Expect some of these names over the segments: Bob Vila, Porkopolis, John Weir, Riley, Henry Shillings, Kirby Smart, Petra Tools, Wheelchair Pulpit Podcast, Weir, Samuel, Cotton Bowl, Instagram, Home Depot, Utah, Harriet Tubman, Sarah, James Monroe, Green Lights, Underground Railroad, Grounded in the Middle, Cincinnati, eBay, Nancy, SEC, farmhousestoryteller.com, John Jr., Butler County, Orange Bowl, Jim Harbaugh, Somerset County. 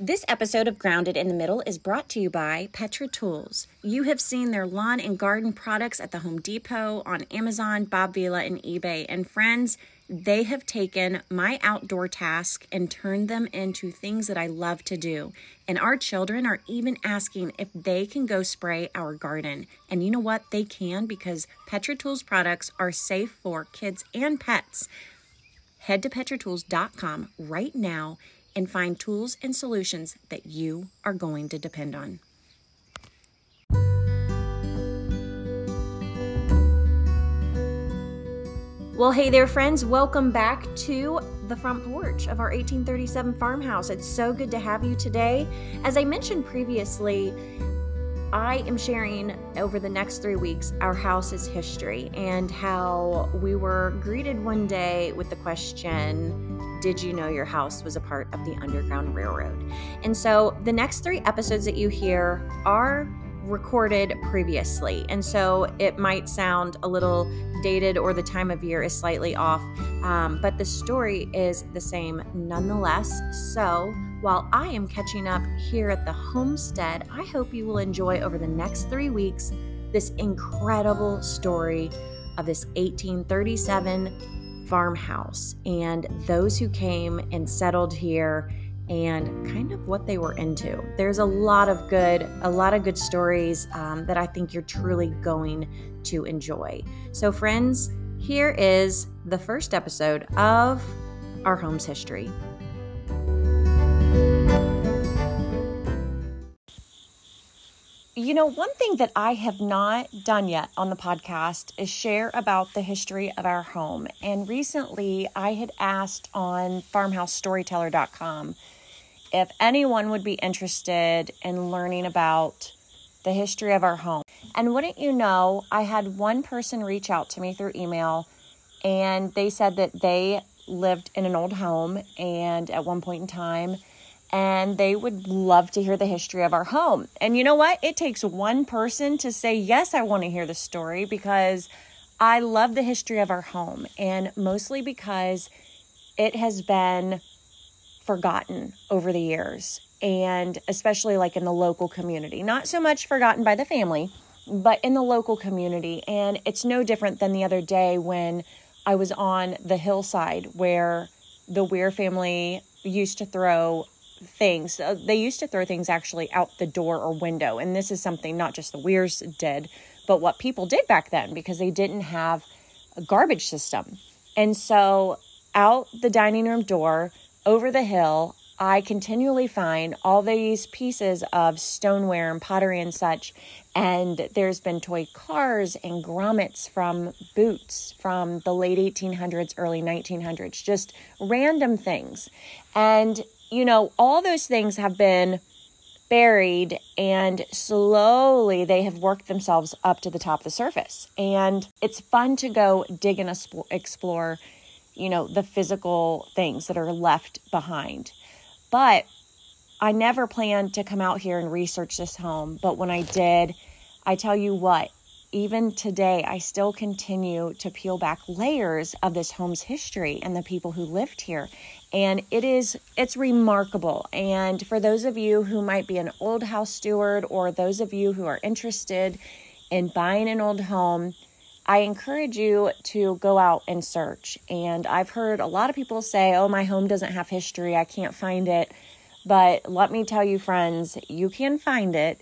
This episode of Grounded in the Middle is brought to you by Petra Tools. You have seen their lawn and garden products at the Home Depot, on Amazon, Bob Vila, and eBay. And friends, they have taken my outdoor task and turned them into things that I love to do. And our children are even asking if they can go spray our garden. And you know what? They can, because Petra Tools products are safe for kids and pets. Head to PetraTools.com right now and find tools and solutions that you are going to depend on. Well, hey there, friends. Welcome back to the front porch of our 1837 farmhouse. It's so good to have you today. As I mentioned previously, I am sharing over the next 3 weeks our house's history and how we were greeted one day with the question, did you know your house was a part of the Underground Railroad? And so the next 3 episodes that you hear are recorded previously, and so it might sound a little dated or the time of year is slightly off, but the story is the same nonetheless. So while I am catching up here at the homestead, I hope you will enjoy over the next 3 weeks this incredible story of this 1837 farmhouse and those who came and settled here and kind of what they were into. There's a lot of good stories that I think you're truly going to enjoy. So friends, here is the first episode of our home's history. You know, one thing that I have not done yet on the podcast is share about the history of our home. And recently I had asked on farmhousestoryteller.com if anyone would be interested in learning about the history of our home. And wouldn't you know, I had one person reach out to me through email, and they said that they lived in an old home and at one point in time, and they would love to hear the history of our home. And you know what? It takes one person to say, yes, I want to hear the story, because I love the history of our home, and mostly because it has been forgotten over the years, and especially like in the local community. Not so much forgotten by the family, but in the local community. And it's no different than the other day when I was on the hillside where the Weir family used to throw things. They used to throw things actually out the door or window. And this is something not just the Weirs did, but what people did back then, because they didn't have a garbage system. And so out the dining room door over the hill, I continually find all these pieces of stoneware and pottery and such. And there's been toy cars and grommets from boots from the late 1800s, early 1900s, just random things. And you know, all those things have been buried, and slowly they have worked themselves up to the top of the surface. And it's fun to go dig and explore, you know, the physical things that are left behind. But I never planned to come out here and research this home. But when I did, I tell you what, even today, I still continue to peel back layers of this home's history and the people who lived here. And it's remarkable. And for those of you who might be an old house steward, or those of you who are interested in buying an old home, I encourage you to go out and search. And I've heard a lot of people say, oh, my home doesn't have history, I can't find it. But let me tell you, friends, you can find it.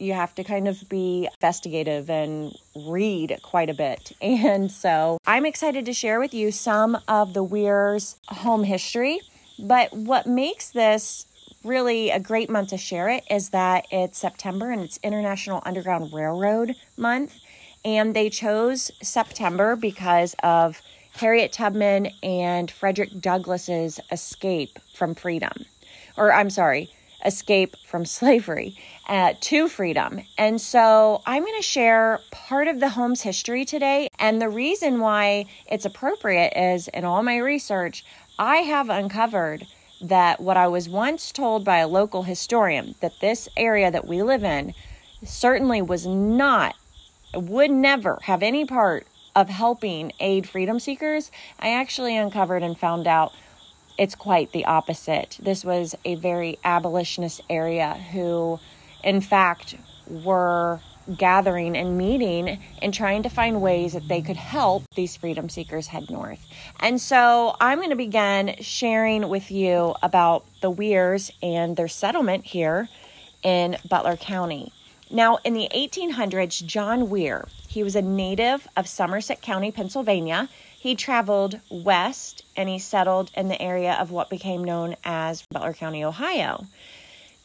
You have to kind of be investigative and read quite a bit. And so I'm excited to share with you some of the Weir's home history. But what makes this really a great month to share it is that it's September, and it's International Underground Railroad Month. And they chose September because of Harriet Tubman and Frederick Douglass's escape from freedom. Or I'm sorry, escape from slavery to freedom. And so I'm going to share part of the home's history today. And the reason why it's appropriate is, in all my research, I have uncovered that what I was once told by a local historian, that this area that we live in certainly would never have any part of helping aid freedom seekers, I actually uncovered and found out it's quite the opposite. This was a very abolitionist area who, in fact, were gathering and meeting and trying to find ways that they could help these freedom seekers head north. And so I'm going to begin sharing with you about the Weirs and their settlement here in Butler County. Now, in the 1800s, John Weir, he was a native of Somerset County, Pennsylvania. He traveled west and he settled in the area of what became known as Butler County, Ohio.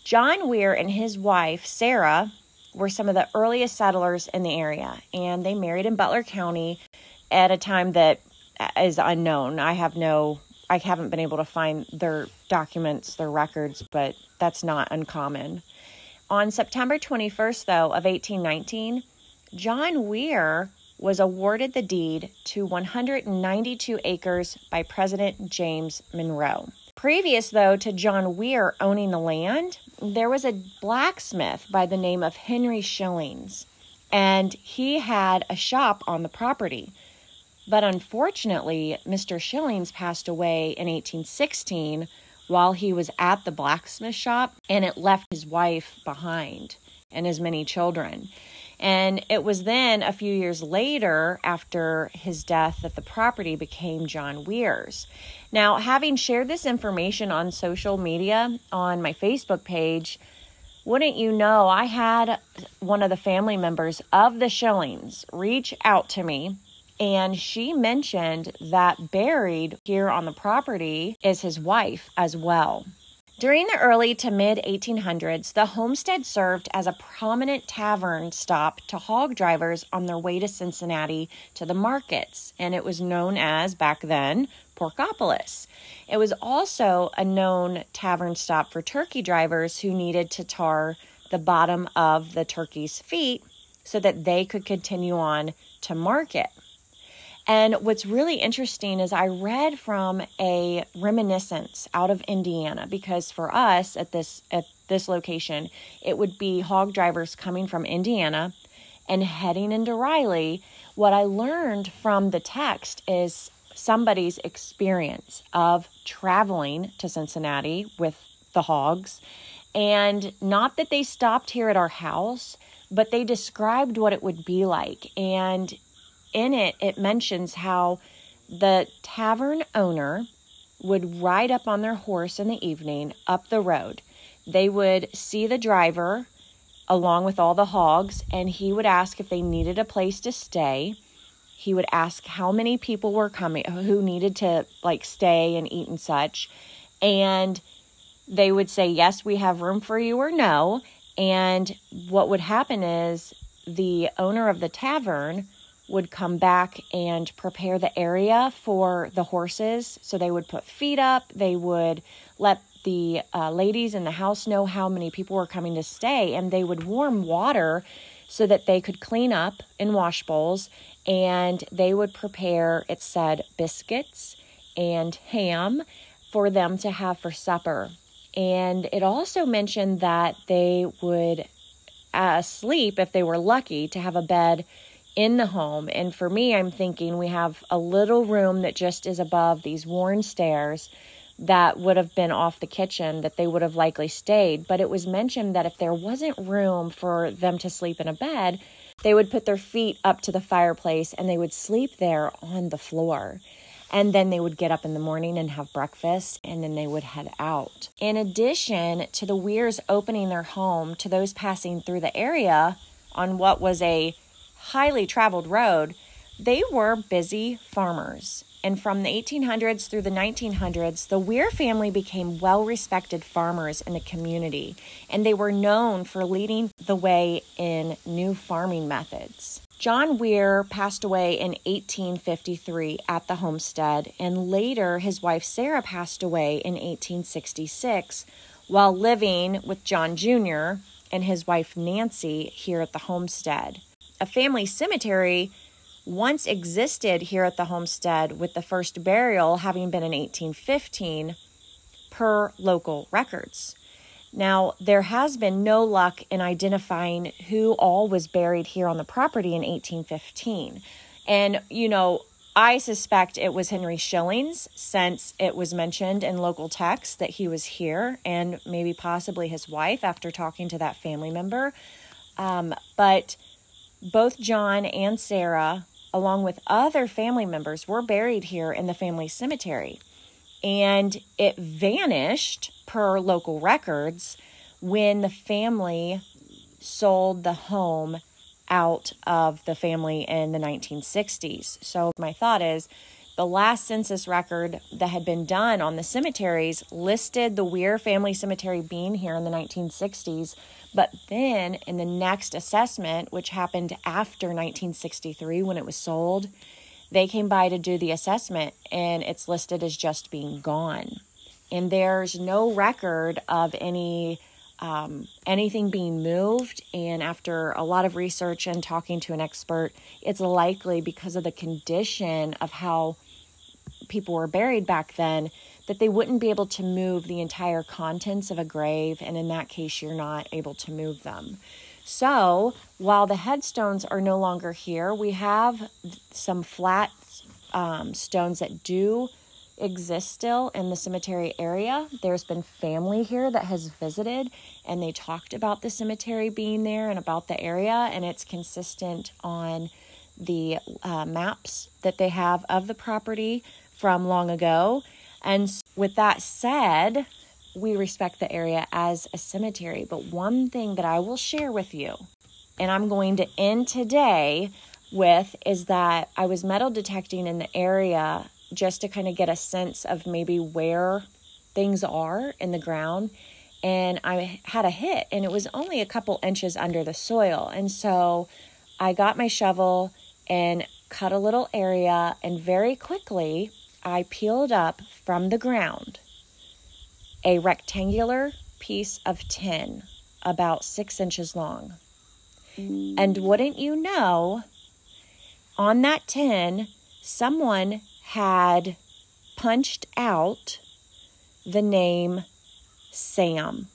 John Weir and his wife, Sarah, were some of the earliest settlers in the area, and they married in Butler County at a time that is unknown. I haven't been able to find their documents, their records, but that's not uncommon. On September 21st, though, of 1819, John Weir was awarded the deed to 192 acres by President James Monroe. Previous, though, to John Weir owning the land, there was a blacksmith by the name of Henry Shillings, and he had a shop on the property. But unfortunately, Mr. Shillings passed away in 1816 while he was at the blacksmith shop, and it left his wife behind and his many children. And it was then a few years later, after his death, that the property became John Weir's. Now, having shared this information on social media, on my Facebook page, wouldn't you know, I had one of the family members of the Shillings reach out to me, and she mentioned that buried here on the property is his wife as well. During the early to mid-1800s, the homestead served as a prominent tavern stop to hog drivers on their way to Cincinnati to the markets, and it was known as, back then, Porkopolis. It was also a known tavern stop for turkey drivers who needed to tar the bottom of the turkey's feet so that they could continue on to market. And what's really interesting is I read from a reminiscence out of Indiana, because for us at this location, it would be hog drivers coming from Indiana and heading into Riley. What I learned from the text is somebody's experience of traveling to Cincinnati with the hogs. And not that they stopped here at our house, but they described what it would be like. And in it, it mentions how the tavern owner would ride up on their horse in the evening up the road. They would see the driver along with all the hogs, and he would ask if they needed a place to stay. He would ask how many people were coming, who needed to stay and eat and such. And they would say, yes, we have room for you, or no. And what would happen is the owner of the tavern would come back and prepare the area for the horses. So they would put feet up. They would let the ladies in the house know how many people were coming to stay, and they would warm water so that they could clean up in wash bowls, and they would prepare, it said, biscuits and ham for them to have for supper. And it also mentioned that they would sleep, if they were lucky, to have a bed in the home. And for me, I'm thinking we have a little room that just is above these worn stairs that would have been off the kitchen that they would have likely stayed. But it was mentioned that if there wasn't room for them to sleep in a bed, they would put their feet up to the fireplace and they would sleep there on the floor. And then they would get up in the morning and have breakfast, and then they would head out. In addition to the Weirs opening their home to those passing through the area on what was a highly traveled road, they were busy farmers. And from the 1800s through the 1900s, the Weir family became well-respected farmers in the community, and they were known for leading the way in new farming methods. John Weir passed away in 1853 at the homestead, and later his wife Sarah passed away in 1866 while living with John Jr. and his wife Nancy here at the homestead. A family cemetery once existed here at the homestead, with the first burial having been in 1815 per local records. Now, there has been no luck in identifying who all was buried here on the property in 1815. And, I suspect it was Henry Shillings, since it was mentioned in local text that he was here, and maybe possibly his wife after talking to that family member. But both John and Sarah, along with other family members, were buried here in the family cemetery. And it vanished, per local records, when the family sold the home out of the family in the 1960s. So my thought is, the last census record that had been done on the cemeteries listed the Weir family cemetery being here in the 1960s, but then in the next assessment, which happened after 1963 when it was sold, they came by to do the assessment and it's listed as just being gone. And there's no record of any anything being moved, and after a lot of research and talking to an expert, it's likely because of the condition of how people were buried back then that they wouldn't be able to move the entire contents of a grave, and in that case, you're not able to move them. So while the headstones are no longer here, we have some flat stones that do exist still in the cemetery area. There's been family here that has visited, and they talked about the cemetery being there and about the area, and it's consistent on the maps that they have of the property from long ago. And with that said, we respect the area as a cemetery. But one thing that I will share with you, and I'm going to end today with, is that I was metal detecting in the area just to kind of get a sense of maybe where things are in the ground. And I had a hit, and it was only a couple inches under the soil. And so I got my shovel and cut a little area, and very quickly I peeled up from the ground a rectangular piece of tin about 6 inches long. And wouldn't you know, on that tin, someone had punched out the name Sam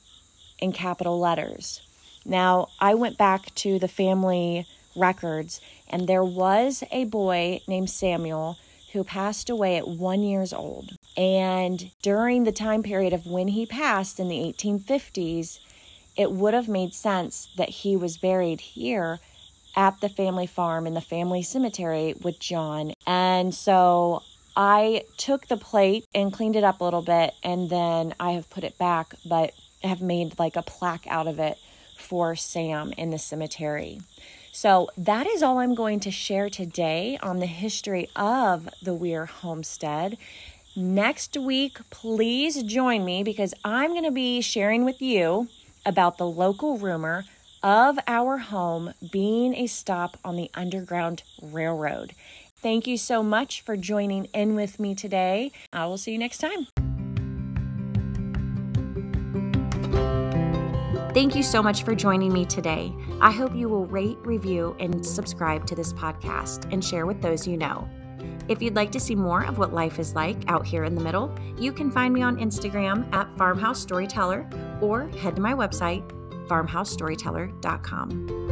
in capital letters. Now, I went back to the family records, and there was a boy named Samuel who passed away at 1 year old. And during the time period of when he passed in the 1850s, it would have made sense that he was buried here at the family farm in the family cemetery with John. And so I took the plate and cleaned it up a little bit, and then I have put it back, but have made like a plaque out of it for Sam in the cemetery. So that is all I'm going to share today on the history of the Weir homestead. Next week, please join me, because I'm going to be sharing with you about the local rumor of our home being a stop on the Underground Railroad. Thank you so much for joining in with me today. I will see you next time. Thank you so much for joining me today. I hope you will rate, review, and subscribe to this podcast and share with those you know. If you'd like to see more of what life is like out here in the middle, you can find me on Instagram at farmhousestoryteller, or head to my website, farmhousestoryteller.com.